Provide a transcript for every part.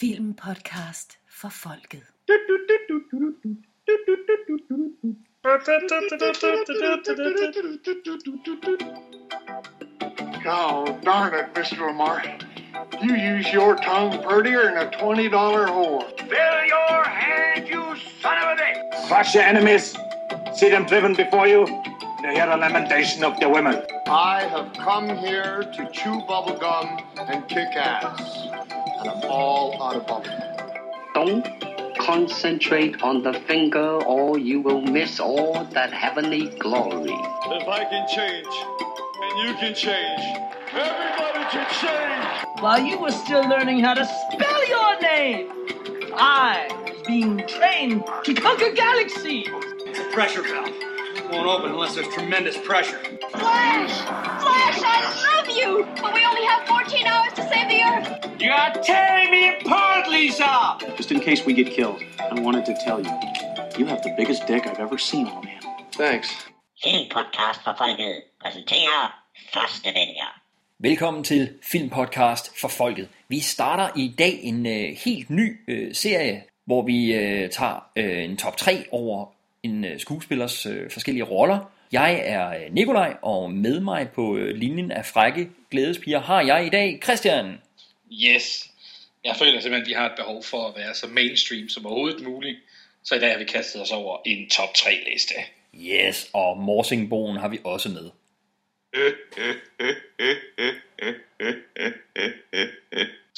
Filmpodcast for folket. Oh, darn it, Mr. Lamar. You use your tongue prettier than a $20 whore. Fill your hand, you son of a bitch! Crush your enemies, see them driven before you, and hear the lamentation of the women. I have come here to chew bubblegum and kick ass. And I'm all out of bubblegum. Don't concentrate on the finger or you will miss all that heavenly glory. If I can change, and you can change, everybody can change. While you were still learning how to spell your name, I was being trained to conquer galaxies. The pressure valve won't open unless there's tremendous pressure. Flash! Flash, I love you! But we only have 14 hours to save the Earth! You are tearing me apart, Lisa! Just in case we get killed, I wanted to tell you, you have the biggest dick I've ever seen, old man. Thanks. Filmpodcast for Folket præsenterer første venner. Velkommen til Filmpodcast for Folket. Vi starter i dag en helt ny serie, hvor vi tager en top 3 over en skuespillers forskellige roller. Jeg er Nikolaj, og med mig på linjen af frække glædespiger har jeg i dag Christian. Yes, jeg føler simpelthen, at vi har et behov for at være så mainstream som overhovedet muligt, så i dag har vi kastet os over en top 3 liste. Yes, og Morsingboen har vi også med. Jeg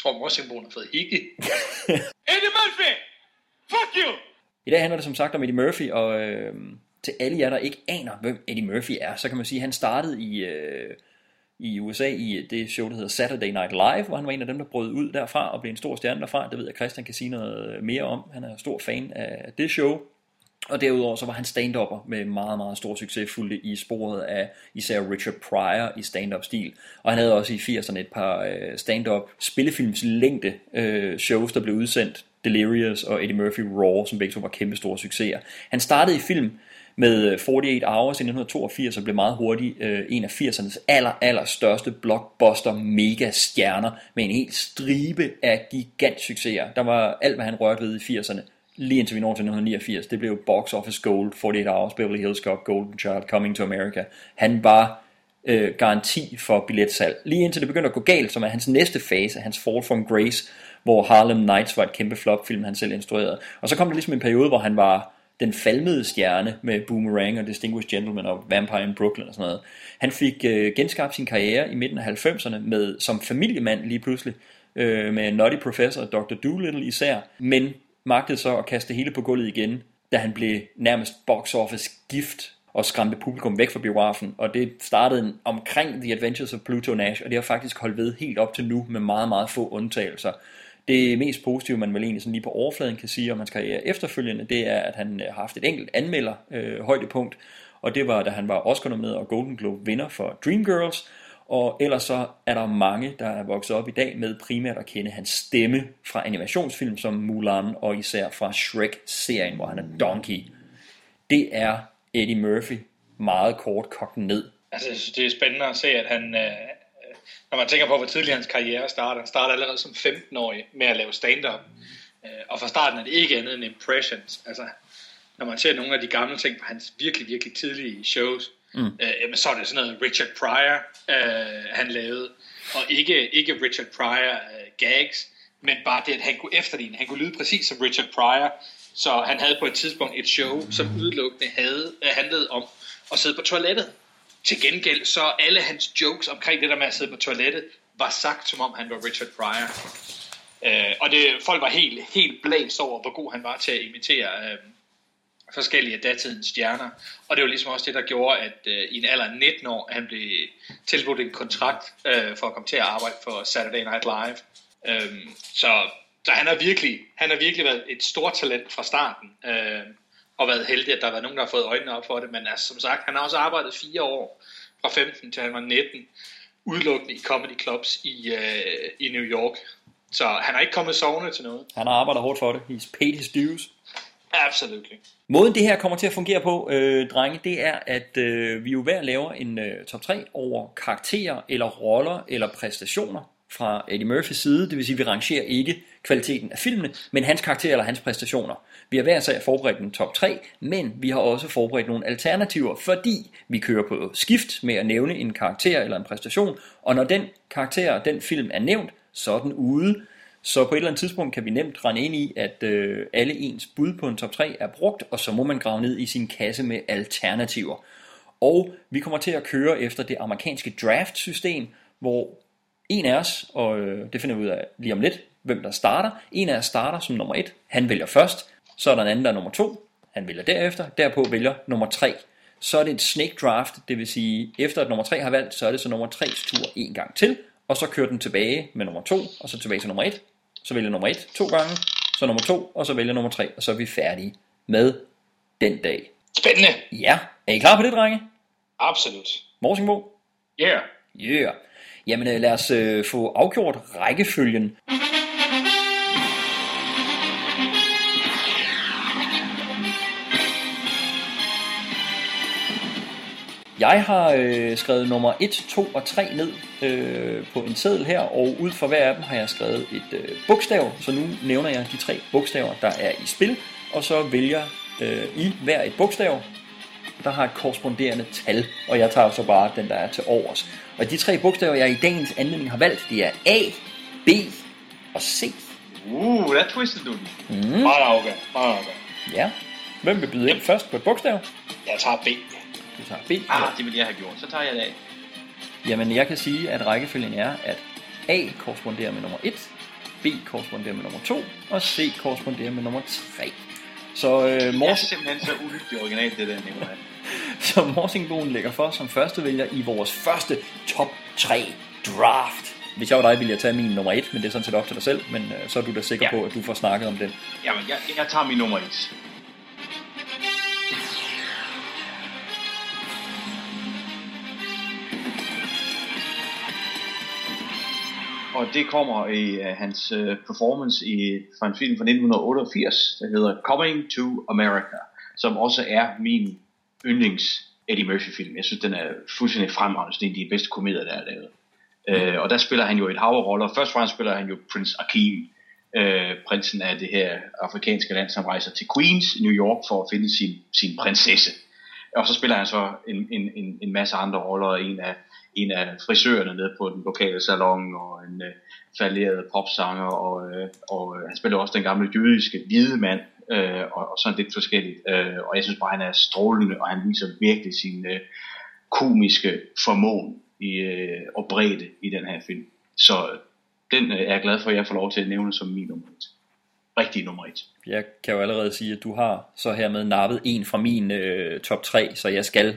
tror, Morsingboen har fået hikke. Eddie Murphy! Fuck you! I dag handler det som sagt om Eddie Murphy, og til alle jer, der ikke aner, hvem Eddie Murphy er, så kan man sige, at han startede i USA i det show, der hedder Saturday Night Live, hvor han var en af dem, der brød ud derfra og blev en stor stjerne derfra. Det ved jeg, Christian kan sige noget mere om. Han er stor fan af det show. Og derudover så var han stand-upper med meget, meget stor succes, fulgte i sporet af især Richard Pryor i stand-up-stil. Og han havde også i 80'erne et par stand-up spillefilmslængde shows, der blev udsendt. Delirious og Eddie Murphy Raw, som begge to var kæmpe store succeser. Han startede i film med 48 Hours i 1982 og blev meget hurtigt en af 80'ernes aller største blockbuster mega stjerner med en hel stribe af gigant succeser. Der var alt, hvad han rørte ved i 80'erne. Lige indtil vi når til 1989, det blev Box Office Gold, 48 Hours, Beverly Hills Cop, Golden Child, Coming to America. Han var garanti for billetsalg. Lige indtil det begyndte at gå galt, som er hans næste fase, hans Fall from Grace, hvor Harlem Nights var et kæmpe flopfilm, han selv instruerede. Og så kom der ligesom en periode, hvor han var den falmede stjerne med Boomerang og Distinguished Gentleman og Vampire in Brooklyn og sådan noget. Han fik genskabt sin karriere i midten af 90'erne med, som familiemand lige pludselig, med Nutty Professor og Dr. Dolittle især, men magtede så at kaste hele på gulvet igen, da han blev nærmest box office gift og skræmte publikum væk fra biografen, og det startede omkring The Adventures of Pluto Nash, og det har faktisk holdt ved helt op til nu med meget, meget få undtagelser. Det mest positive, man vel egentlig sådan lige på overfladen kan sige om hans karriere efterfølgende, det er, at han har haft et enkelt anmelder højdepunkt, og det var, da han var Oscar-nomineret og Golden Globe vinder for Dreamgirls, og ellers så er der mange, der er vokset op i dag med primært at kende hans stemme fra animationsfilm som Mulan, og især fra Shrek-serien, hvor han er Donkey. Det er Eddie Murphy meget kort kogt ned. Altså, jeg synes, det er spændende at se, at han... Når man tænker på, hvor tidlig hans karriere starter, han starter allerede som 15-årig med at lave stand-up. Og fra starten er det ikke andet end impressions. Altså, når man ser nogle af de gamle ting på hans virkelig, virkelig tidlige shows, jamen, så er det sådan noget Richard Pryor, han lavede. Og ikke Richard Pryor gags, men bare det, at han kunne efterligne. Han kunne lyde præcis som Richard Pryor. Så han havde på et tidspunkt et show, som udelukkende handlede om at sidde på toilettet. Til gengæld så alle hans jokes omkring det der med at sidde på toilettet var sagt som om han var Richard Pryor. Og folk var helt blæst over hvor god han var til at imitere forskellige datidens stjerner. Og det var ligesom også det der gjorde at i en alder af 19 år han blev tilbudt en kontrakt for at komme til at arbejde for Saturday Night Live. Så han har virkelig været et stort talent fra starten. Og været heldig, at der var nogen, der har fået øjnene op for det, men altså, som sagt, han har også arbejdet 4 år, fra 15 til han var 19, udelukkende i comedy clubs i New York, så han har ikke kommet sovende til noget. Han har arbejdet hårdt for det, he's paid his dues. Absolutely. Måden det her kommer til at fungere på, drenge, det er, at vi jo hver laver en top 3 over karakterer, eller roller, eller præstationer fra Eddie Murphys side. Det vil sige, at vi rangerer ikke kvaliteten af filmene, men hans karakter eller hans præstationer. Vi har hver sag forberedt en top 3, men vi har også forberedt nogle alternativer, fordi vi kører på skift med at nævne en karakter eller en præstation, og når den karakter og den film er nævnt, så er den ude. Så på et eller andet tidspunkt kan vi nemt rende ind i, at alle ens bud på en top 3 er brugt, og så må man grave ned i sin kasse med alternativer. Og vi kommer til at køre efter det amerikanske draft-system, hvor en af os, og det finder vi ud af lige om lidt, hvem der starter. En af os starter som nummer 1, han vælger først. Så er der en anden, der er nummer 2, han vælger derefter. Derpå vælger nummer 3. Så er det et snake draft, det vil sige, efter at nummer 3 har valgt, så er det så nummer 3's tur en gang til. Og så kører den tilbage med nummer 2, og så tilbage til nummer 1. Så vælger nummer 1 2 gange, så nummer 2, og så vælger nummer 3. Og så er vi færdige med den dag. Spændende. Ja, er I klar på det, drenge? Absolut. Morsingbo? Ja. Yeah. Ja. Yeah. Jamen lad os få afgjort rækkefølgen. Jeg har skrevet nummer 1, 2 og 3 ned på en seddel her, og ud for hver af dem har jeg skrevet et bogstav. Så nu nævner jeg de tre bogstaver, der er i spil, og så vælger I hver et bogstav, der har et korresponderende tal, og jeg tager så bare den, der er til overs. Og de tre bogstaver, jeg i dagens anledning har valgt, det er A, B og C. Der twistede du den. Meget afgørende, meget afgørende. Ja. Hvem vil byde ind først på et bogstav? Jeg tager B. Du tager B. Det vil jeg have gjort. Så tager jeg det A. Jamen, jeg kan sige, at rækkefølgen er, at A korresponderer med nummer 1, B korresponderer med nummer 2, og C korresponderer med nummer 3. Så det er simpelthen så uhyggeligt originalt, det der, Nicolaj. Så Morsingbogen ligger for som første vælger i vores første top 3 draft. Hvis jeg var dig, ville jeg tage min nummer 1, men det er sådan set op til dig selv. Men så er du da sikker på, at du får snakket om den. Jamen, jeg tager min nummer 1. Og det kommer i hans performance fra en film fra 1988, der hedder Coming to America, som også er min yndlings Eddie Murphy-film. Jeg synes, den er fuldstændig fremragende. Det er en af de bedste komedier, der er lavet. Og der spiller han jo et hav af roller. Først og fremmest spiller han jo Prince Akeem, prinsen af det her afrikanske land, som rejser til Queens i New York for at finde sin prinsesse. Og så spiller han så en masse andre roller. En af frisørerne nede på den lokale salon, og en falderet popsanger, og han spiller også den gamle jødiske hvide mand, og sådan lidt forskelligt. Og jeg synes bare, han er strålende, og han viser virkelig sin komiske formåen og bredde i den her film. Så den er jeg glad for, at jeg får lov til at nævne som min nummer 1. Rigtig nummer 1. Jeg kan jo allerede sige, at du har så hermed nappet en fra min top 3, så jeg skal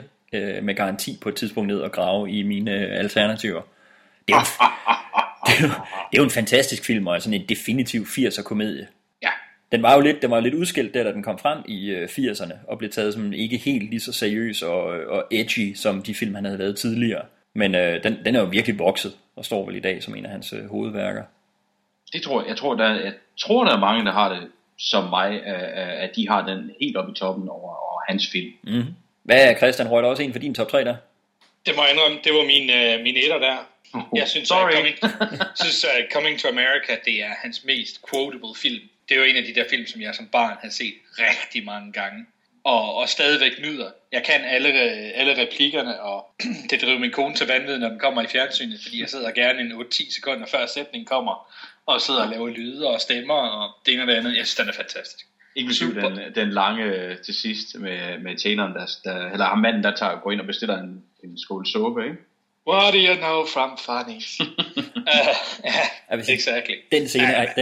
med garanti på et tidspunkt ned og grave i mine alternativer. Det er jo en fantastisk film, og sådan en definitiv 80'er komedie. Ja. Den var jo lidt udskilt, da den kom frem i 80'erne, og blev taget som ikke helt lige så seriøs og edgy, som de film, han havde lavet tidligere. Men den er jo virkelig vokset, og står vel i dag som en af hans hovedværker. Det tror jeg. Jeg tror, der er mange, der har det som mig, at de har den helt oppe i toppen over hans film. Mhm. Hvad er Christian Røgler også en for din top 3 der? Det må jeg indrømme, det var min etter der. Jeg synes, Coming to America, det er hans mest quotable film. Det er jo en af de der film, som jeg som barn har set rigtig mange gange. Og stadigvæk nyder. Jeg kan alle replikkerne, og det driver min kone til vanvid, når den kommer i fjernsynet. Fordi jeg sidder gerne en 8-10 sekunder før sætningen kommer, og sidder og laver lyde og stemmer og det ene og det andet. Jeg synes, den er fantastisk. Inklusiv den lange til sidst med tjeneren, eller ham manden, der går ind og bestiller en skål suppe, ikke? What do you know from funnies? Exactly.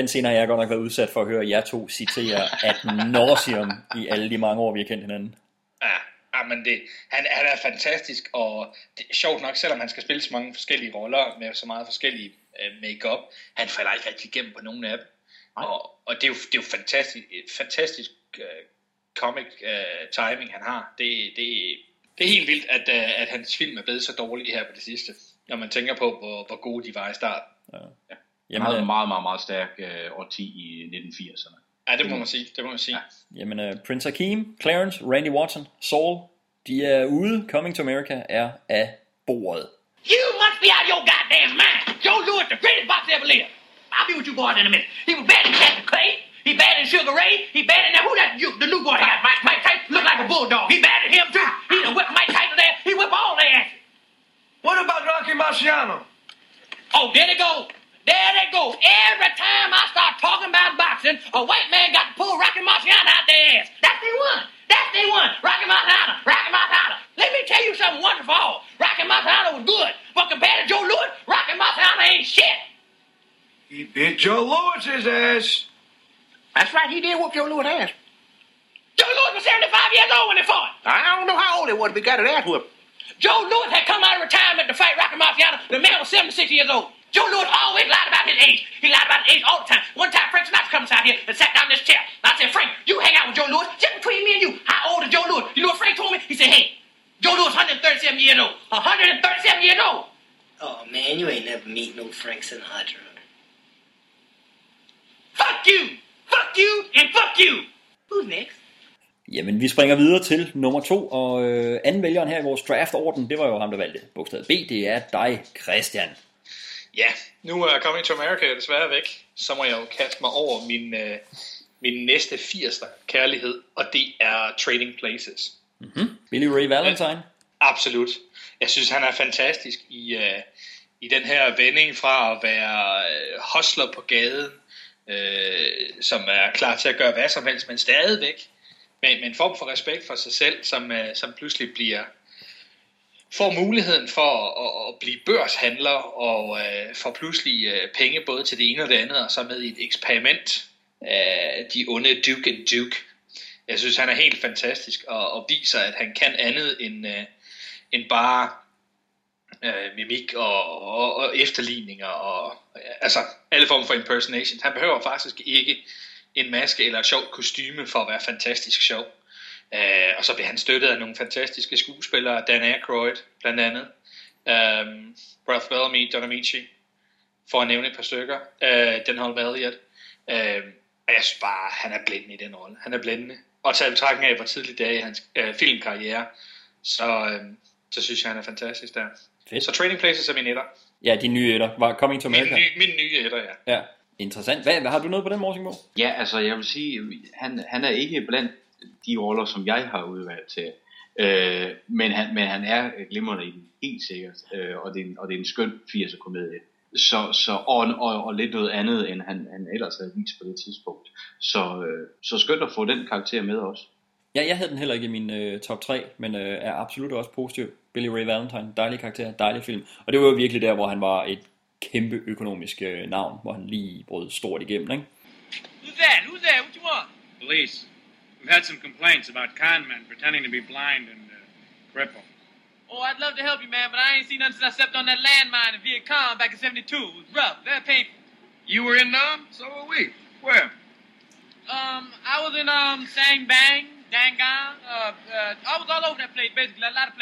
Den scene har jeg godt nok været udsat for at høre jer to citere ad nauseam i alle de mange år, vi har kendt hinanden. Men han er fantastisk, og det er sjovt nok, selvom han skal spille så mange forskellige roller med så meget forskellige make-up, han falder ikke rigtig igennem på nogen af dem. Og det er jo fantastisk comic timing, han har. Det er helt vildt, at hans film er blevet så dårlig her på det sidste, når man tænker på, hvor gode de var i starten. Ja. Ja. Jamen, han havde en meget, meget, meget stærk årti i 1980'erne. Ja, det må man sige. Ja. Jamen, Prince Akeem, Clarence, Randy Watson, Saul, de er ude. Coming to America er af bordet. You must be out of your goddamn mind. Joe Louis, the greatest boxer ever lived. I'll be with you boys in a minute. He was bad in Cassius Clay. He bad in Sugar Ray. He bad in that. Who that? You, the new boy that got Mike Tyson looked like a bulldog. He bad in him too. He done whipped Mike Tyson there. He whipped all their asses. What about Rocky Marciano? Oh, there they go. There they go. Every time I start talking about boxing, a white man got to pull Rocky Marciano out their ass. That's they won. That's they won. Rocky Marciano. Rocky Marciano. Let me tell you something wonderful. Rocky Marciano was good, but compared to Joe Louis, Rocky Marciano ain't shit. He bit Joe Louis' ass. That's right, he did whoop Joe Louis' ass. Joe Louis was 75 years old when he fought. I don't know how old he was, but he got his ass whooped. Joe Louis had come out of retirement to fight Rocky Marciano. The man was 76 years old. Joe Louis always lied about his age. He lied about his age all the time. One time, Frank Sinatra comes out here and sat down in this chair. I said, Frank, you hang out with Joe Louis. Just between me and you, how old is Joe Louis? You know what Frank told me? He said, hey, Joe Louis 137 years old. 137 years old. Oh, man, you ain't never meet no Frank Sinatra. Fuck you! Fuck you! And fuck you! Who's next? Jamen, vi springer videre til nummer 2, og anden vælgeren her i vores draft-orden, det var jo ham, der valgte bogstavet B. Det er dig, Christian. Ja, nu er Coming to America desværre væk, så må jeg jo kaste mig over min næste 80'er kærlighed, og det er Trading Places. Mm-hmm. Billy Ray Valentine? Ja, absolut. Jeg synes, han er fantastisk i den her vending fra at være hustler på gaden, som er klar til at gøre hvad som helst, men stadigvæk med en form for respekt for sig selv, som pludselig får muligheden for at blive børshandler og får pludselig penge både til det ene og det andet, og så med i et eksperiment af de onde Duke and Duke. Jeg synes, han er helt fantastisk og viser, at han kan andet end bare mimik og efterligninger og altså alle former for impersonation. Han behøver faktisk ikke en maske eller et sjovt kostyme for at være fantastisk sjov. Og så bliver han støttet af nogle fantastiske skuespillere, Dan Aykroyd blandt andet, Ralph Bellamy, Don Ameche, for at nævne et par stykker, Denholm Elliott. Og jeg synes bare, han er blændende i den rolle. Han er blændende. Og taget betragtning af, hvor tidlig det er i hans filmkarriere, så synes jeg, han er fantastisk der. Fedt. Så Trading Places er min etter. Ja, de nye etter. Var Coming to America? Min nye etter, ja. Interessant. Hvad har du noget på den, Morsingbo? Ja, altså jeg vil sige, han er ikke blandt de roller, som jeg har udvalgt til. Men han er glimrende i den, helt sikkert. Og det er en skøn 80'er komedie. Så lidt noget andet, end han ellers havde vist på det tidspunkt. Så skønt at få den karakter med også. Ja, jeg havde den heller ikke i min top 3, men er absolut også positiv. Billy Ray Valentine, dejlig karakter, dejlig film. Og det var jo virkelig der, hvor han var et kæmpe økonomisk navn, hvor han lige brød stort igennem, ikke? Who's that? Who's that? What you want? Police. We've had some complaints about con men pretending to be blind and crippled. Oh, I'd love to help you, man, but I ain't seen nothing since I stepped on that landmine in Viet Cong back in 72. It was rough, very painful. You were in Nam? So were we. Where? I was in Sang Bang, Dangang. I was all over that place, basically, a lot of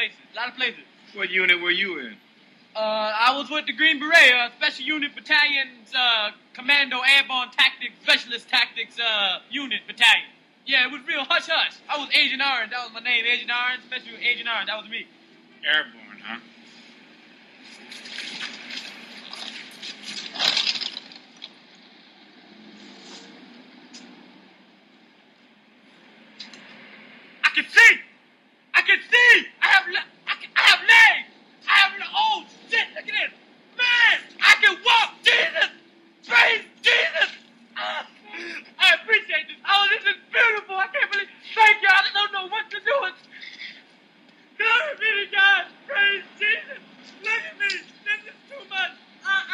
places. What unit were you in? I was with the Green Beret, Special Unit Battalion's Commando Airborne Tactics, Specialist Tactics Unit Battalion. Yeah, it was real hush-hush. I was Agent Orange. That was my name, Agent Orange. Special Agent Orange. That was me. Airborne, huh? I can see! I can see! I have legs! I have legs! Oh, shit! Look at this! Man! I can walk! Jesus! Praise Jesus! I appreciate this. Oh, this is beautiful. I can't believe. Thank you. I don't know what to do. Glory be to God. Praise Jesus. Look at me. This is too much.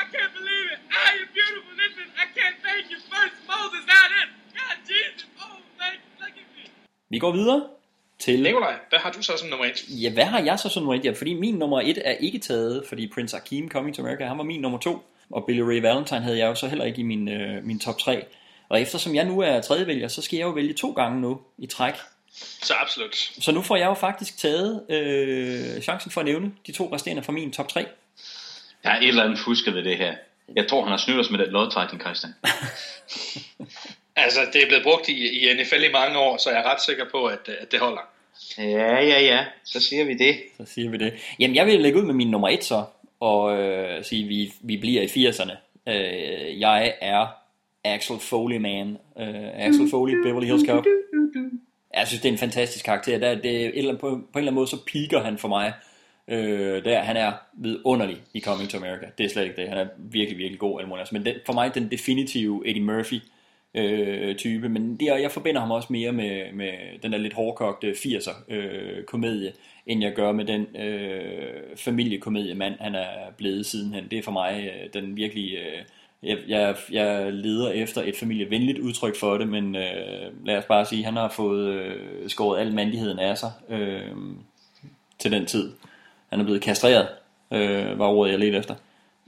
I can't believe it. Ah, you're beautiful. Listen, I can't thank you first, Moses. Out in. God, Jesus. Oh, thank you. Look at me. Vi går videre til Nikolaj. Hvad har du så som nummer 1? Ja, hvad har jeg så som nummer 1? Ja, fordi min nummer 1 er ikke taget, fordi Prince Akeem Coming to America, han var min nummer 2. Og Billy Ray Valentine havde jeg jo så heller ikke i min top 3. Og eftersom jeg nu er tredjevælger, så skal jeg jo vælge 2 gange nu i træk. Så absolut. Så nu får jeg jo faktisk taget chancen for at nævne de 2 resterende fra min top 3. Der er et eller andet fusket ved det her. Jeg tror, han har snydt os med den lodtrækning, Christian. Altså, det er blevet brugt i NFL i mange år, så jeg er ret sikker på, at det holder. Ja, så siger vi det. Jamen, jeg vil lægge ud med min nummer 1 så. og sige, vi bliver i 80'erne. Jeg er Axel Foley-man. Axel Foley, Beverly Hills Cop. Jeg synes, det er en fantastisk karakter. Der, på en eller anden måde, så piker han for mig. Der, han er vidunderlig i Coming to America. Det er slet ikke det. Han er virkelig, virkelig god. Men for mig, den definitive Eddie Murphy type, men det, jeg forbinder ham også mere med den der lidt hårdkogte 80'er komedie, end jeg gør med den familiekomediemand han er blevet sidenhen. Det er for mig den virkelig jeg leder efter et familievenligt udtryk for det, men lad os bare sige, han har fået skåret al mandigheden af sig til den tid. Han er blevet kastreret, var ordet jeg ledte efter.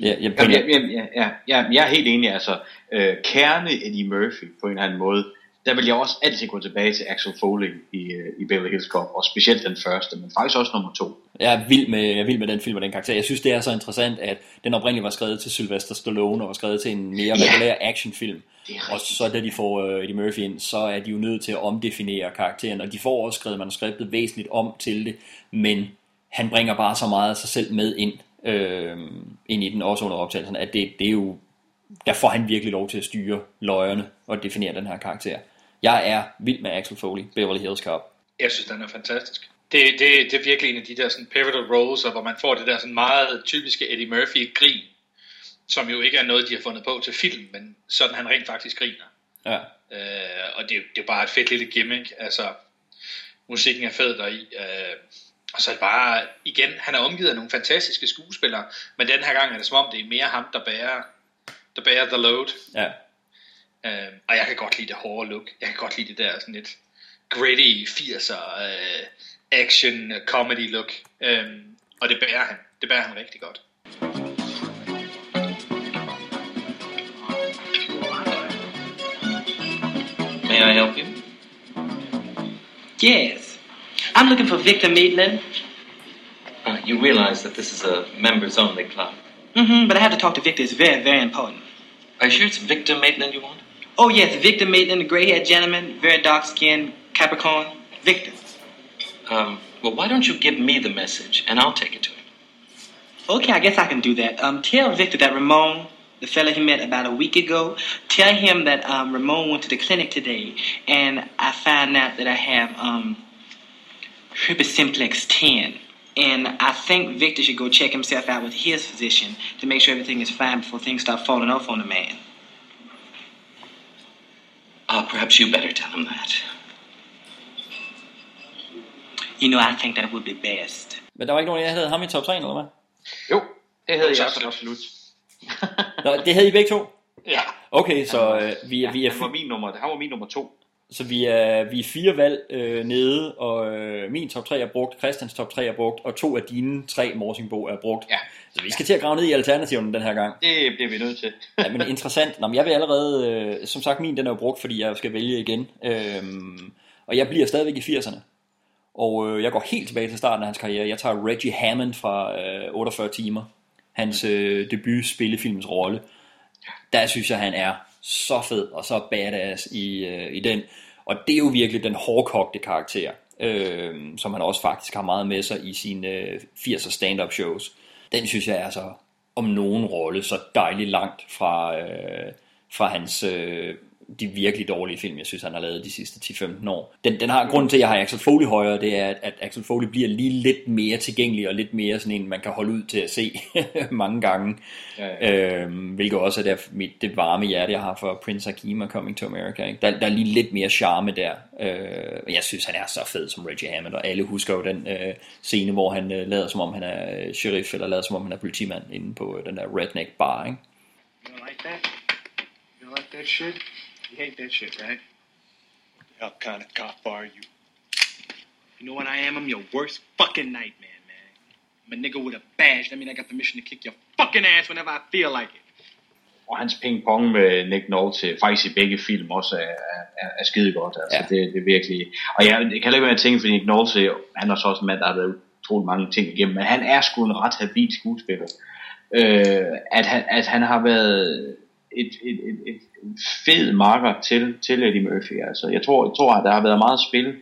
Jeg er helt enig, altså kerne Eddie Murphy på en eller anden måde, der vil jeg også altid gå tilbage til Axel Foley i Beverly Hills Cop, og specielt den første, men faktisk også nummer 2. Jeg er vild med den film og den karakter. Jeg synes det er så interessant, at den oprindeligt var skrevet til Sylvester Stallone og var skrevet til en mere regulær actionfilm, og så da de får Eddie Murphy ind, så er de jo nødt til at omdefinere karakteren, og de får også skrevet manuskriptet væsentligt om til det, men han bringer bare så meget af sig selv med ind i den, også under optagelsen, at det er jo, der får han virkelig lov til at styre løjerne og definere den her karakter. Jeg er vild med Axel Foley, Beverly Hills Cop. Jeg synes, den er fantastisk. Det er virkelig en af de der sådan pivotal roles, hvor man får det der sådan meget typiske Eddie Murphy-grin, som jo ikke er noget, de har fundet på til film, men sådan han rent faktisk griner. Ja. Og det er bare et fedt lille gimmick. Altså, musikken er fed deri. Og så er det bare, igen, han er omgivet af nogle fantastiske skuespillere, men den her gang er det som om, det er mere ham, der bærer the load. Ja. Og jeg kan godt lide det hårde look. Jeg kan godt lide det der sådan lidt gritty 80'er action comedy look. Og det bærer han. Det bærer han rigtig godt. May I help you? Yes. I'm looking for Victor Maitland. You realize that this is a members-only club. Mm-hmm, but I have to talk to Victor. It's very, very important. Are you sure it's Victor Maitland you want? Oh, yes, Victor Maitland, the gray-haired gentleman, very dark-skinned, Capricorn. Victor. Well, why don't you give me the message, and I'll take it to him. Okay, I guess I can do that. Tell Victor that Ramon, the fella he met about a week ago, tell him that Ramon went to the clinic today, and I found out that I have... Hypersimplex 10, and I think Victor should go check himself out with his physician to make sure everything is fine before things start falling off on the man. Perhaps you better tell him that. You know, I think that would be best. Men der var ikke nogen, jeg havde ham i top 3, eller hvad? Jo, det havde jeg absolut. Nå, det havde I begge to? Ja. Okay, så vi er... Det var min nummer 2. Så vi er fire valg nede, og min top 3 er brugt, Christians top 3 er brugt, og 2 af dine 3 Morsingbo er brugt. Ja. Så vi skal til at grave ned i alternativerne den her gang. Det bliver vi nødt til. Ja, men interessant. Nå, men jeg vil allerede, som sagt, min den er jo brugt, fordi jeg skal vælge igen. Og jeg bliver stadigvæk i 80'erne. Og jeg går helt tilbage til starten af hans karriere. Jeg tager Reggie Hammond fra 48 timer. Hans debut spillefilms rolle. Der synes jeg, han er... så fed og så badass i den, og det er jo virkelig den hårdkogte karakter, som han også faktisk har meget med sig i sine 80'er stand-up shows. Den synes jeg er så om nogen rolle så dejligt langt fra hans de virkelig dårlige film, jeg synes han har lavet de sidste 10-15 år. Den har grunden til, at jeg har Axel Foley højere, det er at Axel Foley bliver lige lidt mere tilgængelig og lidt mere sådan en, man kan holde ud til at se mange gange. Ja. Hvilket også er det varme hjerte, jeg har for Prince Hakeem og Coming to America. Ikke? Der er lige lidt mere charme der. Jeg synes, han er så fed som Reggie Hammond, og alle husker jo den scene, hvor han lader som om han er sheriff, eller lader som om han er politimand inde på den der redneck bar. Ikke? You don't like that? You don't like that shit? You hate that shit, right? What the hell kind of cop are you? You know what I am? I'm your worst fucking nightmare, man. I'm a nigga with a badge. That means I got permission to kick your fucking ass whenever I feel like it. Og hans ping-pong med Nick Nolte, faktisk i begge film, også er skide godt. Altså, ja. Det er virkelig... Og jeg kan ikke være at tænke, fordi Nick Nolte, han er så også en mand, der har været utrolig mange ting igennem, men han er sgu en ret habil skuespiller. At han har været... Et fed marker til Eddie Murphy, altså. Jeg tror, at der har været meget spil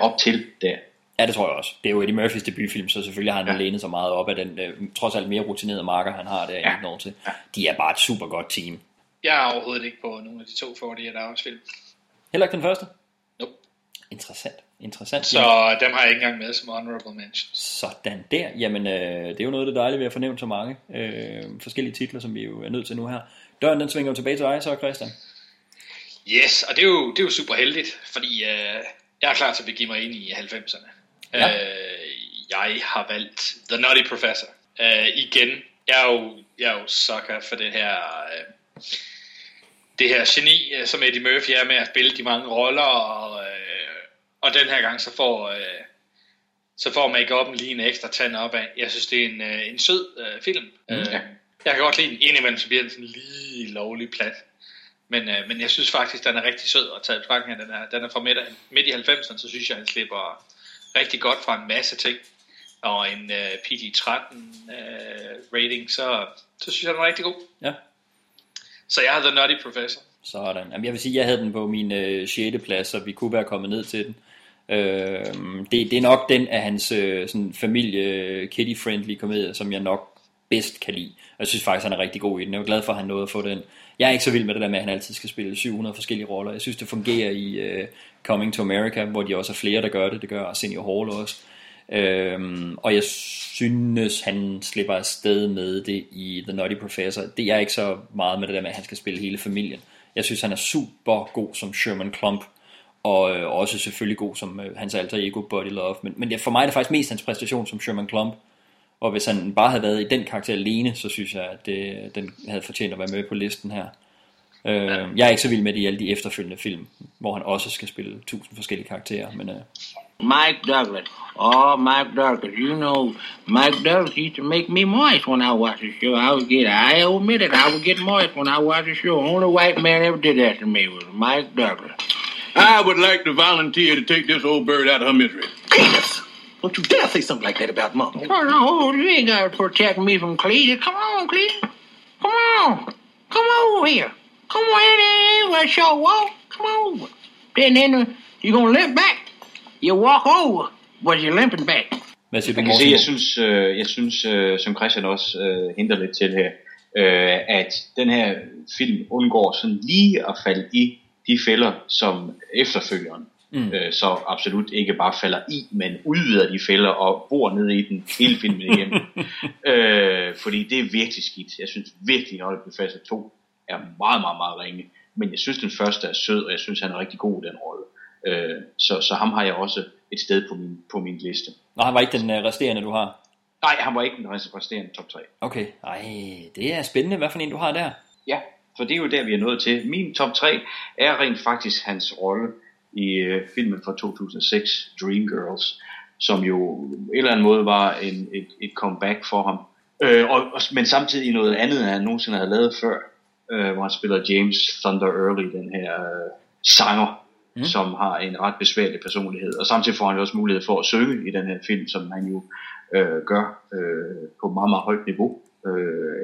op til der. Ja, det tror jeg også. Det er jo Eddie Murphys debutfilm, så selvfølgelig har han lænet sig meget op af den trods alt mere rutinerede marker, han har der i Norge til. Ja. De er bare et super godt team. Jeg er overhovedet ikke på nogle af de to forrige, der er også film. Heller ikke den første? Nope. Interessant. Så dem har jeg ikke engang med som honorable mentions. Sådan der. Jamen, det er jo noget af det dejlige ved at fornævne så mange forskellige titler, som vi jo er nødt til nu her. Døren, den svinger jo tilbage til dig så, Christian. Yes, og det er jo super heldigt, fordi jeg er klar til at begive mig ind i 90'erne. Ja. Jeg har valgt The Nutty Professor. Igen, jeg er jo sucker for det her... det her geni, som Eddie Murphy er med at spille de mange roller, og den her gang så får make-up'en lige en ekstra tand op af. Jeg synes, det er en sød film. Jeg kan godt lide den. Indimellem så bliver den sådan lige lovlig plat. Men jeg synes faktisk, den er rigtig sød at tage i betragtning. Den er fra midt i 90'erne, så synes jeg, han slipper rigtig godt fra en masse ting. Og en PG-13 rating, så synes jeg, den er rigtig god. Ja. Så jeg havde The Nutty Professor. Sådan. Jamen, jeg vil sige, at jeg havde den på min 6. plads, så vi kunne være kommet ned til den. Det er nok den af hans sådan familie-kitty-friendly komedier, som jeg nok bedst kan lide. Jeg synes faktisk, han er rigtig god i den. Jeg er glad for, at han nåede at få den. Jeg er ikke så vild med det der med, at han altid skal spille 700 forskellige roller. Jeg synes, det fungerer i Coming to America, hvor de også er flere, der gør det. Det gør Senior Hall også. Og jeg synes, han slipper afsted med det i The Nutty Professor. Det er ikke så meget med det der med, at han skal spille hele familien. Jeg synes, han er super god som Sherman Klump, og også selvfølgelig god som hans alter ego Buddy Love. Men for mig er det faktisk mest hans præstation som Sherman Klump. Og hvis han bare havde været i den karakter alene, så synes jeg, at den havde fortjent at være med på listen her. Jeg er ikke så vild med det i alle de efterfølgende film, hvor han også skal spille 1000 forskellige karakterer, men... Mike Douglas. Oh, Mike Douglas. You know, Mike Douglas used to make me moist when I watched the show. I admit it, I would get moist when I watched the show. Only white man ever did that to me was Mike Douglas. I would like to volunteer to take this old bird out of her misery. Cletus! Don't you dare say something like that about Mom. Oh, no, you ain't got to protect me from Cletus. Come on, Cletus. Come on. Come over here. Come on, anywhere show walk. Come on over. Then you're going to limp back. You walk over, but you're limping back. Man kan se, jeg synes, som Christian også henter lidt til her, at den her film undgår sådan lige at falde i de fælder, som efterfølgeren så absolut ikke bare falder i, men udvider de fælder og bor ned i den hele filmen igennem. Fordi det er virkelig skidt. Jeg synes virkelig, at Professor 2 er meget, meget, meget ringe. Men jeg synes, den første er sød, og jeg synes, han er rigtig god i den rolle. Så ham har jeg også et sted på min liste. Nå, han var ikke den resterende, du har? Nej, han var ikke den resterende top 3. Okay, ej, det er spændende, hvad for en du har der? Ja, for det er jo der, vi er nået til. Min top 3 er rent faktisk hans rolle i filmen fra 2006, Dreamgirls, som jo på en eller anden måde var et comeback for ham, men samtidig noget andet, han nogensinde havde lavet før, hvor han spiller James Thunder Early, den her sanger, som har en ret besværlig personlighed, og samtidig får han også mulighed for at synge i den her film, som han jo gør på meget, meget højt niveau.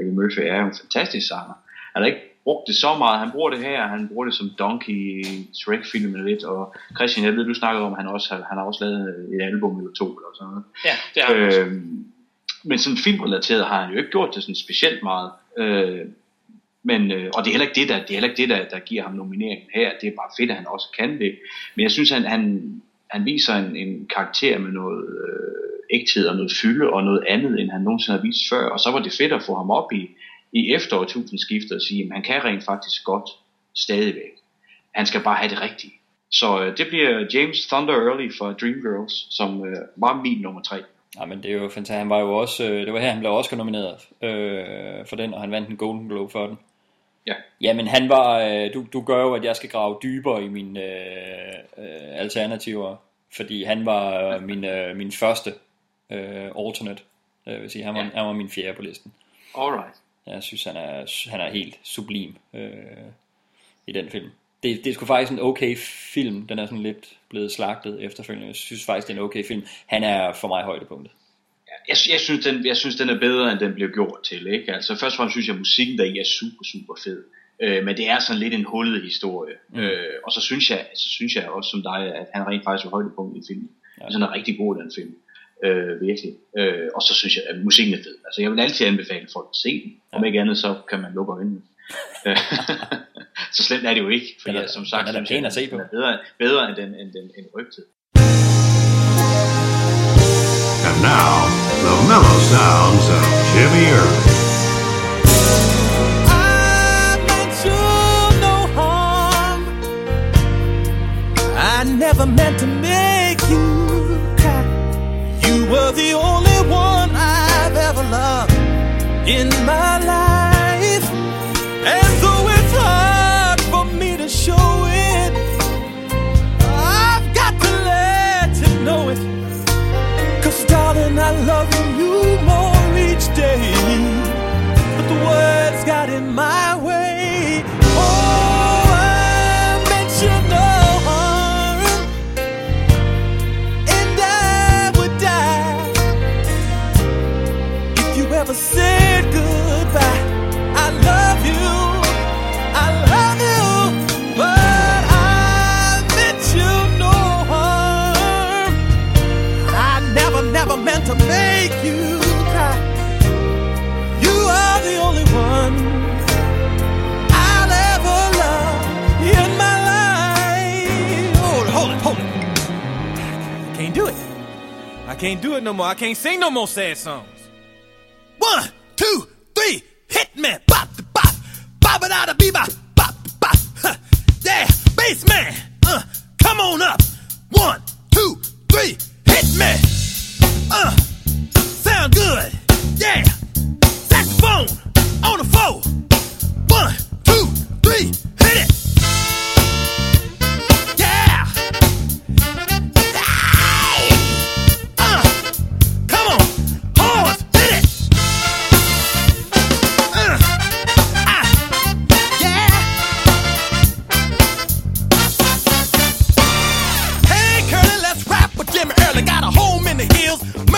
Eddie Murphy er jo en fantastisk sanger. Han har ikke brugt det så meget, han bruger det her, han bruger det som Donkey Shrek-filmen lidt, og Christian, jeg ved, du snakkede om, han har også lavet et album eller to, eller sådan noget. Ja, det har han også. Men sådan filmrelateret har han jo ikke gjort det sådan specielt meget, men, og det er heller ikke det, der giver ham nomineringen her. Det er bare fedt, at han også kan det. Men jeg synes, han viser en karakter med noget ægthed og noget fylde og noget andet, end han nogensinde har vist før. Og så var det fedt at få ham op i efterårtusindskiftet og sige, at han kan rent faktisk godt stadigvæk. Han skal bare have det rigtige. Så det bliver James Thunder Early fra Dreamgirls, som var min nummer 3. Jamen, det er jo fantastisk. Han var jo også, det var her, han blev Oscar-nomineret for den, og han vandt en Golden Globe for den. Ja. Jamen han var, du gør jo, at jeg skal grave dybere i mine alternativer, fordi han var min første alternate, vil sige. Han var min fjerde på listen. Alright. Jeg synes han er helt sublim i den film. Det er sgu faktisk en okay film. Den er sådan lidt blevet slagtet efterfølgende. Jeg synes faktisk, det er en okay film. Han er for mig højdepunktet. Jeg synes, den er bedre, end den blev gjort til, ikke? Altså, først og fremmest synes jeg, at musikken deri er super, super fed. Men det er sådan lidt en hullet historie. Og så synes jeg også som dig, at han rent faktisk er højdepunktet i filmen. Ja. altså en rigtig god den film, virkelig. Og så synes jeg, at musikken er fed. Altså jeg vil altid anbefale folk at se den, om ikke andet, så kan man lukke øjnene. Så slemt er det jo ikke, for jeg, som sagt, den er, at se på. Den er bedre end Rygtid. And now, the mellow sounds of Jimmy Irving. I never meant to make you cry. You were the only one I've ever loved in my life. And though it's hard for me to show it, I've got to let you know it. 'Cause darling, I love you more each day, but the words got in my way. Oh, I meant you know. Never said goodbye. I love you, I love you, but I meant you no harm. I never meant to make you cry. You are the only one I'll ever love in my life. Oh, hold it. I can't do it. I can't do it no more. I can't sing no more sad songs. 1, 2, 3, hit me, bop, bop, bop it out of bebop, bop, bop, huh. Yeah, bass man, come on up, 1, 2, 3, hit me, sound good, yeah, saxophone, on the floor, 1, 2, 3, hit it.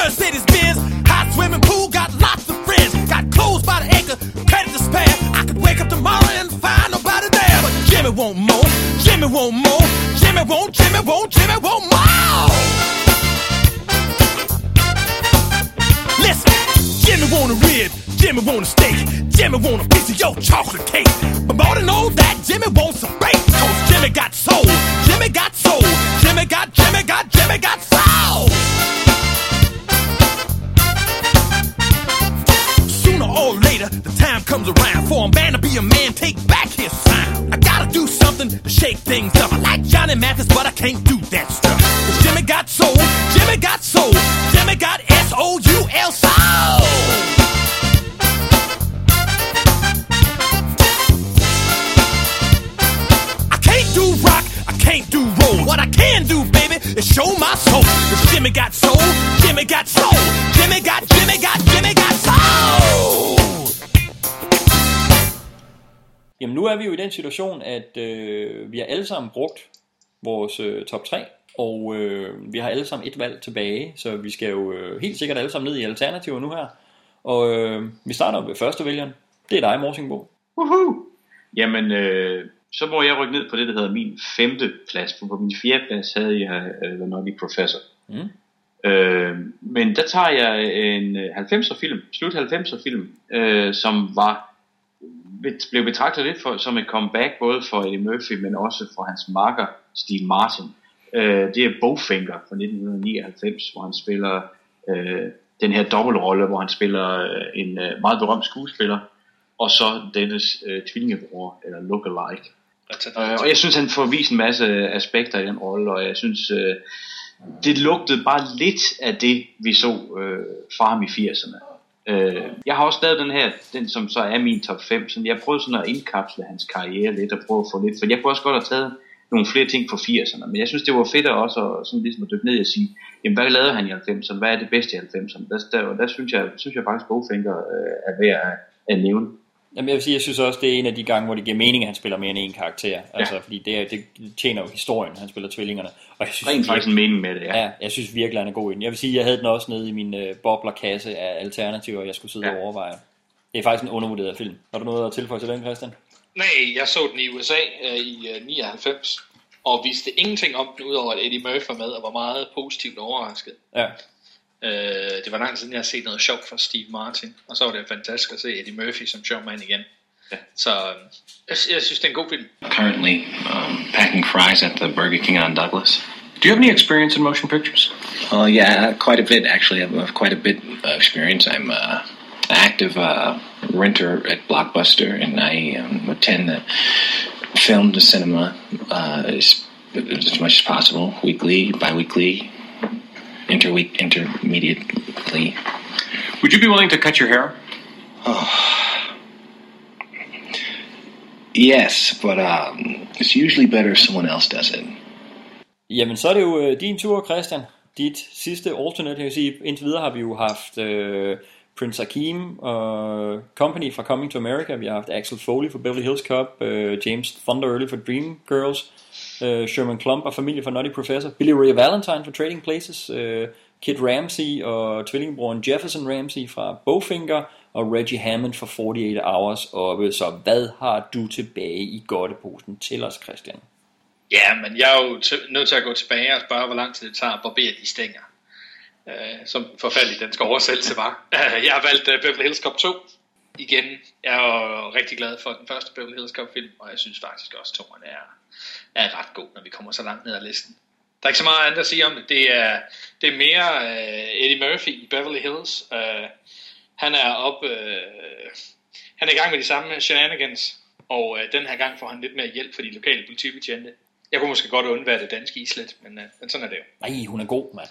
Mercedes Benz, hot swimming pool, got lots of friends, got clothes by the acre, credit to spare. I could wake up tomorrow and find nobody there, but Jimmy won't more, Jimmy won't more, Jimmy won't more. Listen, Jimmy want a rib, Jimmy want a steak, Jimmy want a piece of your chocolate cake, but more than all that, Jimmy wants some bait, 'cause Jimmy got soul, Jimmy got soul. Or later, the time comes around for a man to be a man, take back his sound. I gotta do something to shake things up. I like Johnny Mathis, but I can't do that stuff. 'Cause Jimmy got soul, Jimmy got soul, soul. Can't do roll. What I can do, baby, is show my soul. 'Cause Jimmy got soul, Jimmy got soul. Jamen nu er vi jo i den situation, at vi har alle sammen brugt vores top 3, og vi har alle sammen et valg tilbage, så vi skal jo helt sikkert alle sammen ned i alternativer nu her. Og vi starter med første vælgeren. Det er dig, Morsingbo. Jamen så må jeg rykke ned på det, der hedder min femte plads. For på min fjerde plads havde jeg nok i Professor. Men der tager jeg en 90'er film, slut 90'er film, som blev betragtet lidt som et comeback, både for Eddie Murphy, men også for hans makker Steve Martin. Det er Bowfinger fra 1999, hvor han spiller den her dobbeltrolle, hvor han spiller en meget berømt skuespiller og så dennes tvillingebror, eller lookalike. Og jeg synes, han får vist en masse aspekter i den rolle, og jeg synes, det lugtede bare lidt af det, vi så fra ham i 80'erne. Jeg har også lavet den her, den som så er min top 5, så jeg prøvede sådan at indkapsle hans karriere lidt, og prøve at få lidt, for jeg kunne også godt have taget nogle flere ting fra 80'erne, men jeg synes, det var fedt også at, sådan ligesom at dykke ned og sige, jamen, hvad lavede han i 90'erne, hvad er det bedste i 90'erne? Der synes jeg faktisk, Bowfinger er værd at nævne. Jamen jeg vil sige, jeg synes også, det er en af de gange, hvor det giver mening, at han spiller mere end en karakter. Altså, ja. Fordi det tjener jo historien, han spiller tvillingerne. Og jeg synes, rent faktisk en mening med det, ja. Ja, jeg synes virkelig, han er god i den. Jeg vil sige, jeg havde den også nede i min boblerkasse af alternativer, jeg skulle sidde og overveje. Det er faktisk en undervurderet film. Har du noget at tilføje til den, Christian? Nej, jeg så den i USA i 99. og vidste ingenting om det, udover at Eddie Murphy var med, og var meget positivt overrasket. Ja. Det var langt siden, jeg har set noget sjovt fra Steve Martin, og så var det fantastisk at se Eddie Murphy som sjov mand igen. Ja. Så jeg synes, det er en god film. Currently packing fries at the Burger King on Douglas. Do you have any experience in motion pictures? Yeah, quite a bit, actually. I have quite a bit of experience. I'm an active renter at Blockbuster, and I attend the film to cinema as much as possible, weekly, bi-weekly, intermediately. Would you be willing to cut your hair? Oh. Yes, but it's usually better if someone else does it. Jamen, så er det jo din tur, Christian. Dit sidste alternate, jeg sige. Indtil videre har vi jo haft Prince Hakeem og Company fra Coming to America. Vi har haft Axel Foley fra Beverly Hills Cop, James Thunder Early fra Dreamgirls, Sherman Klump og familie fra Nutty Professor, Billy Ray Valentine fra Trading Places, Kid Ramsey og tvillingebroren Jefferson Ramsey fra Bowfinger og Reggie Hammond fra 48 Hours oppe. Så hvad har du tilbage i godteposen til os, Christian? Ja, men jeg er jo nødt til at gå tilbage og spørge, hvor lang tid det tager at barbere de stænger. Som forfærdelig dansk oversættelse var. Jeg har valgt Beverly Hills Cop 2 igen. Jeg er jo rigtig glad for den første Beverly Hills Cop film, og jeg synes faktisk også, at toeren er ret god, når vi kommer så langt ned ad listen. Der er ikke så meget andet at sige om det. Det er mere Eddie Murphy i Beverly Hills. Han er i gang med de samme shenanigans, og den her gang får han lidt mere hjælp fra de lokale politibetjente. Jeg kunne måske godt undvære det danske islet, men sådan er det jo. Nej, hun er god, mand.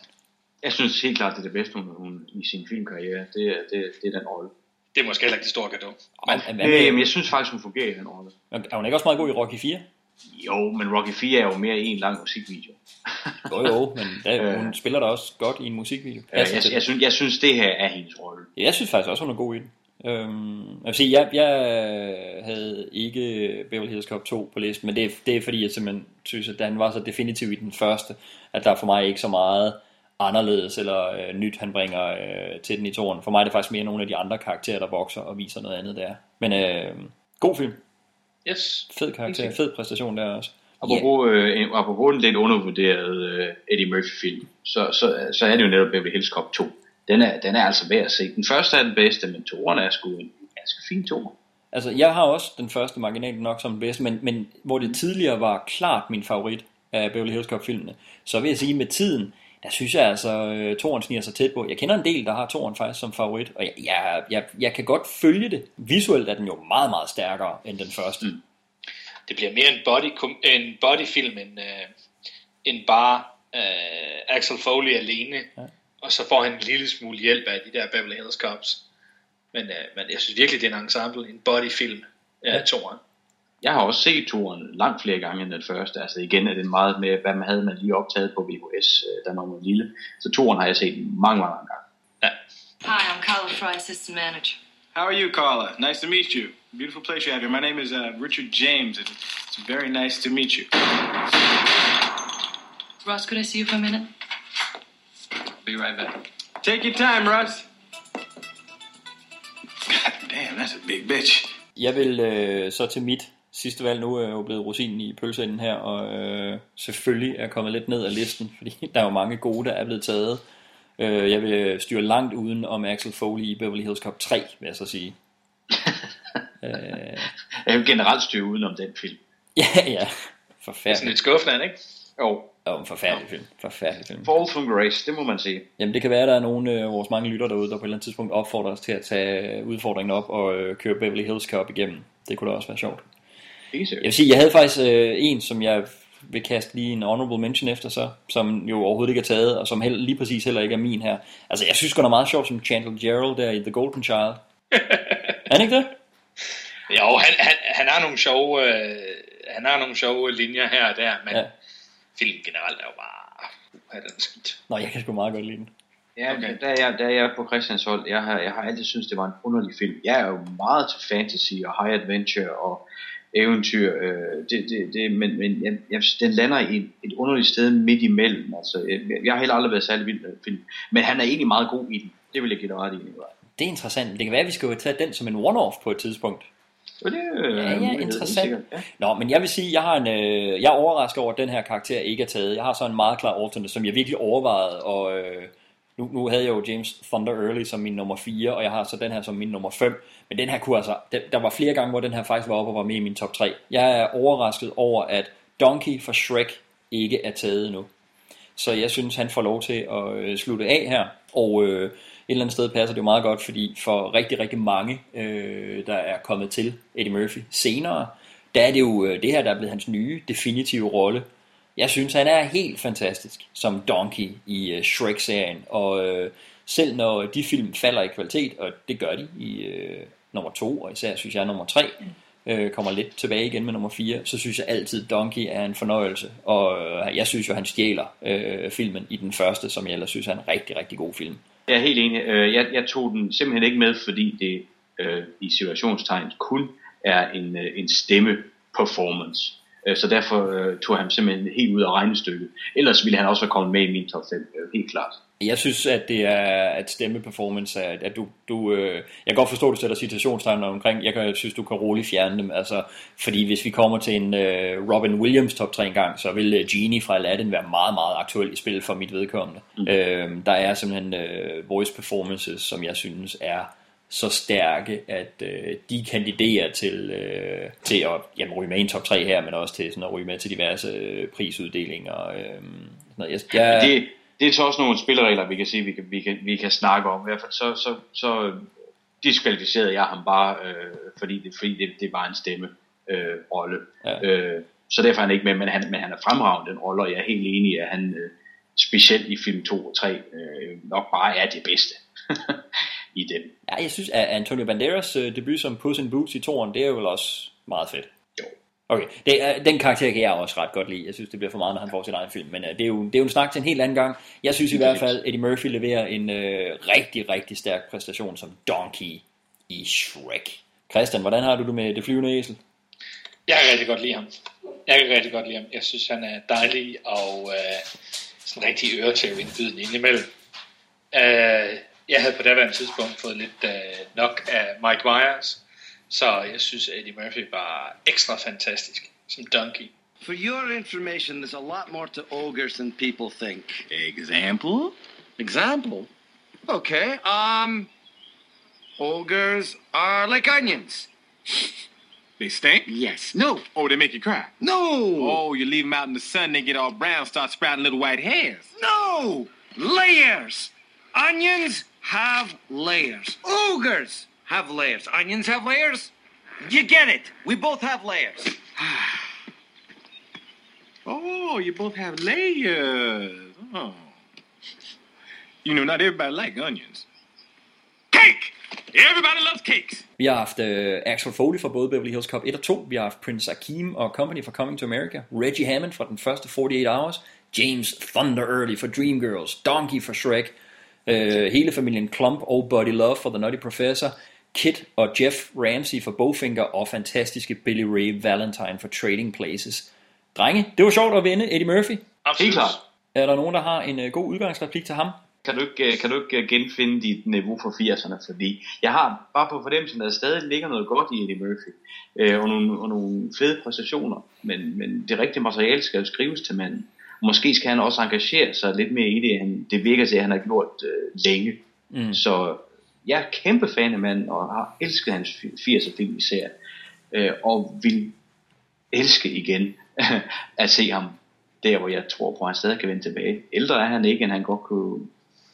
Jeg synes helt klart, det er det bedste, hun i sin filmkarriere. Det er den rolle. Det er måske heller ikke det store gave. Men jeg synes faktisk, hun fungerer i den rolle. Er hun ikke også meget god i Rocky 4? Jo, men Rocky 4 er jo mere en lang musikvideo. jo, men hun spiller da også godt i en musikvideo. Jeg synes, det her er hendes rolle. Ja, jeg synes faktisk også, hun er god i den. Jeg havde ikke Beverly Hills Cop 2 på listen, men det er fordi, jeg simpelthen synes, at han var så definitiv i den første, at der for mig ikke så meget anderledes eller nyt han bringer til den i toren. For mig er det faktisk mere nogle af de andre karakterer, der vokser og viser noget andet der. Men god film. Yes. Fed karakter, fed præstation der også. Apropos den lidt undervurderede Eddie Murphy film, så er det jo netop Beverly Hills Cop 2. Den er altså værd at se. Den første er den bedste, men toeren er sgu en ganske fin toer. Altså jeg har også den første marginalt nok som den bedste, men hvor det tidligere var klart min favorit af Beverly Hills Cop filmene, så vil jeg sige med tiden, der synes jeg altså toeren sniger sig tæt på. Jeg kender en del, der har toeren faktisk som favorit, og jeg kan godt følge det. Visuelt er den jo meget, meget stærkere end den første. Mm. Det bliver mere en bodyfilm end bare Axel Foley alene. Ja. Og så får han en lille smule hjælp af de der Beverly Hills Cops. Men jeg synes virkelig, det er en ensemble, en bodyfilm af toeren. Jeg har også set toeren langt flere gange end den første. Altså igen er det meget med, hvad man havde man lige optaget på VHS, da man var lille. Så toeren har jeg set mange, mange gange. Ja. Hi, I'm Carla Fry, assistant manager. How are you, Carla? Nice to meet you. Beautiful place you have here. My name is Richard James, and it's very nice to meet you. Ross, could I see you for a minute? Be right back. Take your time, Russ. God damn, that's a big bitch. Jeg vil så til mit sidste valg. Nu er jo blevet rosinen i pølseenden her, og selvfølgelig er kommet lidt ned af listen, fordi der er jo mange gode, der er blevet taget. Jeg vil styre langt uden om Axel Foley i Beverly Hills Cop 3, vil jeg så sige. Jeg vil generelt styre uden om den film. ja, forfærdelig. Det er sådan lidt skuffende, ikke? Jo. Og en forfærdelig film. Fall from grace, det må man sige. Jamen det kan være, at der er nogle af vores mange lytter derude, der på et eller andet tidspunkt opfordrer os til at tage udfordringen op og køre Beverly Hills Cop igennem. Det kunne da også være sjovt. Jeg vil sige, jeg havde faktisk en, som jeg vil kaste lige en honorable mention efter så, som jo overhovedet ikke er taget, og som lige præcis heller ikke er min her. Altså jeg synes godt nok meget sjovt som Chandler Gerald der i The Golden Child. Er han ikke det? Jo, han har nogle sjove, linjer her og der, men... Ja. Film generelt er jo bare... den skidt. Nå, jeg kan sgu meget godt lide den. Ja, okay. Der er jeg på Christians hold. Jeg har altid syntes, det var en underlig film. Jeg er jo meget til fantasy og high adventure og eventyr. Men den lander i et underligt sted midt imellem. Altså, jeg har heller aldrig været særlig vild med film. Men han er egentlig meget god i den. Det vil jeg give dig ret i. Det er interessant. Det kan være, at vi skal jo tage den som en one-off på et tidspunkt. Og det er interessant. Nå, men jeg vil sige, jeg er overrasket over, at den her karakter ikke er taget. Jeg har så en meget klar alternate, som jeg virkelig overvejede, og nu havde jeg jo James Thunder Early som min nummer 4, og jeg har så den her som min nummer 5. Men den her kunne altså, der var flere gange, hvor den her faktisk var oppe og var med i min top 3. Jeg er overrasket over, at Donkey fra Shrek ikke er taget nu. Så jeg synes, han får lov til at slutte af her, og et eller andet sted passer det jo meget godt, fordi for rigtig, rigtig mange, der er kommet til Eddie Murphy senere, der er det jo det her, der er blevet hans nye, definitive rolle. Jeg synes, han er helt fantastisk som Donkey i Shrek-serien, og selv når de film falder i kvalitet, og det gør de i nummer 2, og især synes jeg nummer 3, kommer lidt tilbage igen med nummer 4, så synes jeg altid, Donkey er en fornøjelse. Og jeg synes jo, han stjæler filmen i den første, som jeg ellers synes er en rigtig, rigtig god film. Jeg er helt enig. Jeg tog den simpelthen ikke med, fordi det i situationstegn kun er en stemme-performance. Så derfor tog han simpelthen helt ud af regnestykket. Ellers ville han også have kommet med i min top 5, helt klart. Jeg synes, at det er at stemmeperformance, at jeg kan godt forstå, at du sætter citationstegn omkring. Jeg synes, du kan roligt fjerne dem, altså, fordi hvis vi kommer til en Robin Williams top 3 engang, så vil Genie fra Aladdin være meget, meget aktuel i spil for mit vedkommende. Der er simpelthen voice performances, som jeg synes er så stærke, at de kandiderer til at ryge med i en top 3 her, men også til sådan at ryge med til diverse prisuddelinger. Det er så også nogle spilleregler, vi kan sige, vi kan snakke om. I hvert fald så diskvalificerede jeg ham bare, fordi det var en stemmerolle. Så derfor er han ikke med, men han er fremragende den rolle, og jeg er helt enig, at han specielt i film 2 og 3 nok bare er det bedste i den. Ja, jeg synes, at Antonio Banderas debut som Puss in Boots i 2'eren, det er jo også meget fedt. Okay, den karakter kan jeg også ret godt lide. Jeg synes, det bliver for meget, når han får sin egen film. Men det er jo en snak til en helt anden gang. Jeg synes i hvert fald, Eddie Murphy leverer en rigtig, rigtig stærk præstation som Donkey i Shrek. Christian, hvordan har du det med Det flyvende æsel? Jeg kan rigtig godt lide ham. Jeg synes, han er dejlig og sådan rigtig øretæv indbydende indimellem. Jeg havde på daværende tidspunkt fået lidt nok af Mike Myers, så jeg synes, Eddie Murphy var ekstra fantastisk som Donkey. For your information, there's a lot more to ogres than people think. Example? Okay, ogres are like onions. They stink? Yes. No. Oh, they make you cry? No. Oh, you leave them out in the sun, they get all brown, start sprouting little white hairs? No. Layers. Onions have layers. Ogres have layers. Onions have layers? You get it. We both have layers. Oh, you both have layers. Oh. You know, not everybody like onions. Cake! Everybody loves cakes! Vi har haft Axel Foley fra både Beverly Hills Cop 1 og 2. Vi har haft Prince Akeem og Company fra Coming to America. Reggie Hammond fra den første 48 Hours. James Thunder Early fra Dreamgirls. Donkey fra Shrek. Hele familien Klump og Buddy Love fra The Nutty Professor. Kit og Jeff Ramsey for Bowfinger og fantastiske Billy Ray Valentine for Trading Places. Drenge, det var sjovt at vinde Eddie Murphy. Helt klart. Er der nogen, der har en god udgangsreplik til ham? Kan du ikke genfinde dit niveau fra 80'erne, fordi jeg har bare på fornemmelsen, der stadig ligger noget godt i Eddie Murphy, og nogle fede præstationer, men det rigtige materiale skal jo skrives til manden. Måske skal han også engagere sig lidt mere i det. Det virker til, at han har gjort længe. Mm. Så jeg er kæmpe fan af manden, og har elsket hans 80'er film især. Og vil elske igen at se ham der, hvor jeg tror på, at han stadig kan vende tilbage. Ældre er han ikke, end han godt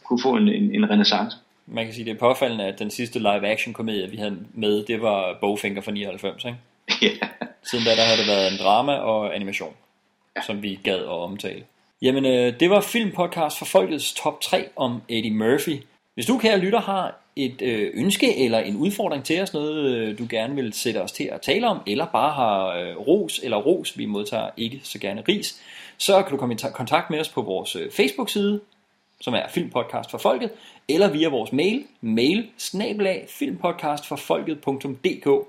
kunne få en renaissance. Man kan sige, det er påfaldende, at den sidste live-action-komedie, vi havde med, det var Bowfinger fra 99, ikke? Yeah. Siden da, der havde det været en drama og animation, som vi gad at omtale. Jamen, det var filmpodcast for Folkets Top 3 om Eddie Murphy. Hvis du, kære lytter, har et ønske eller en udfordring til os, noget du gerne vil sætte os til at tale om, eller bare har ros, vi modtager ikke så gerne ris, så kan du komme i kontakt med os på vores Facebook-side, som er Filmpodcast for Folket, eller via vores mail@filmpodcastforfolket.dk. Og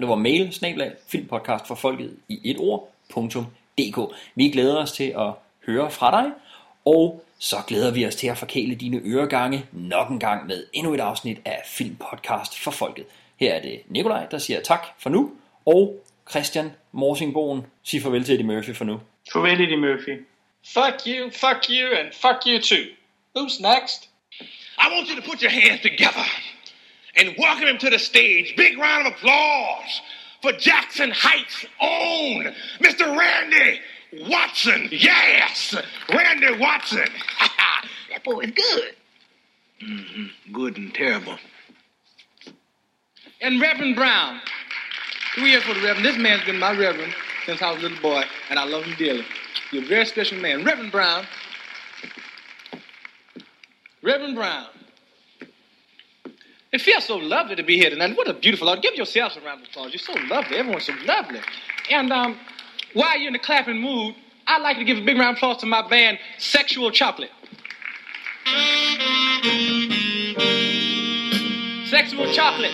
det var mail@filmpodcastforfolket i et ord.dk. Vi glæder os til at høre fra dig, og så glæder vi os til at forkæle dine øregange nok en gang med endnu et afsnit af Filmpodcast for Folket. Her er det Nikolaj, der siger tak for nu, og Christian Morsingboen siger farvel til Eddie Murphy for nu. Farvel Eddie Murphy. Fuck you, and fuck you too. Who's next? I want you to put your hands together and welcome him to the stage. Big round of applause for Jackson Heights' own Mr. Randy Watson. Yes, Randy Watson. That boy is good. Mm-hmm. Good and terrible. And Reverend Brown. 3 years for the Reverend. This man's been my Reverend since I was a little boy, and I love him dearly. You're a very special man. Reverend Brown. Reverend Brown. It feels so lovely to be here tonight. What a beautiful audience. Give yourselves a round of applause. You're so lovely. Everyone's so lovely. And while you're in the clapping mood, I'd like to give a big round of applause to my band, Sexual Chocolate. Sexual Chocolate.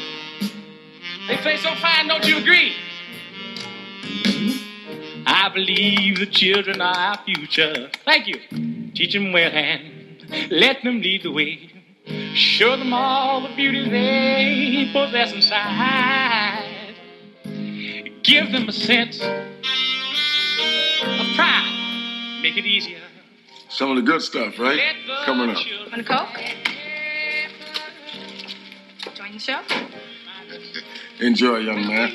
They play so fine, don't you agree? I believe the children are our future. Thank you. Teach them well and let them lead the way. Show them all the beauty they possess inside. Give them a sense of pride. Make it easier. Some of the good stuff, right? Coming up. Want a Coke? Join the show? Enjoy, young man.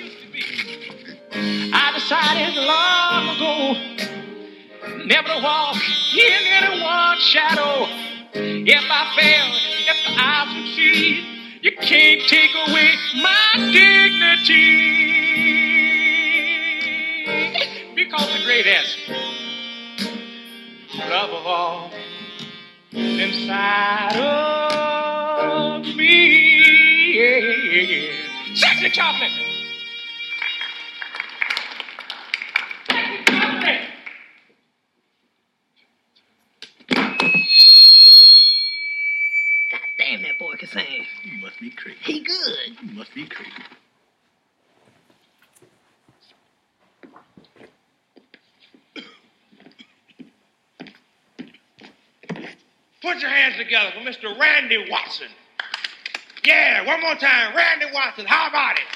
I decided long ago never to walk in anyone's shadow. If I fail, if I succeed, you can't take away my dignity. Because the greatest love of all is inside of me. Sexy Chocolate! Sexy Chocolate! God damn, that boy can sing. You must be crazy. He good. You must be crazy. Put your hands together for Mr. Randy Watson. Yeah, one more time. Randy Watson, how about it?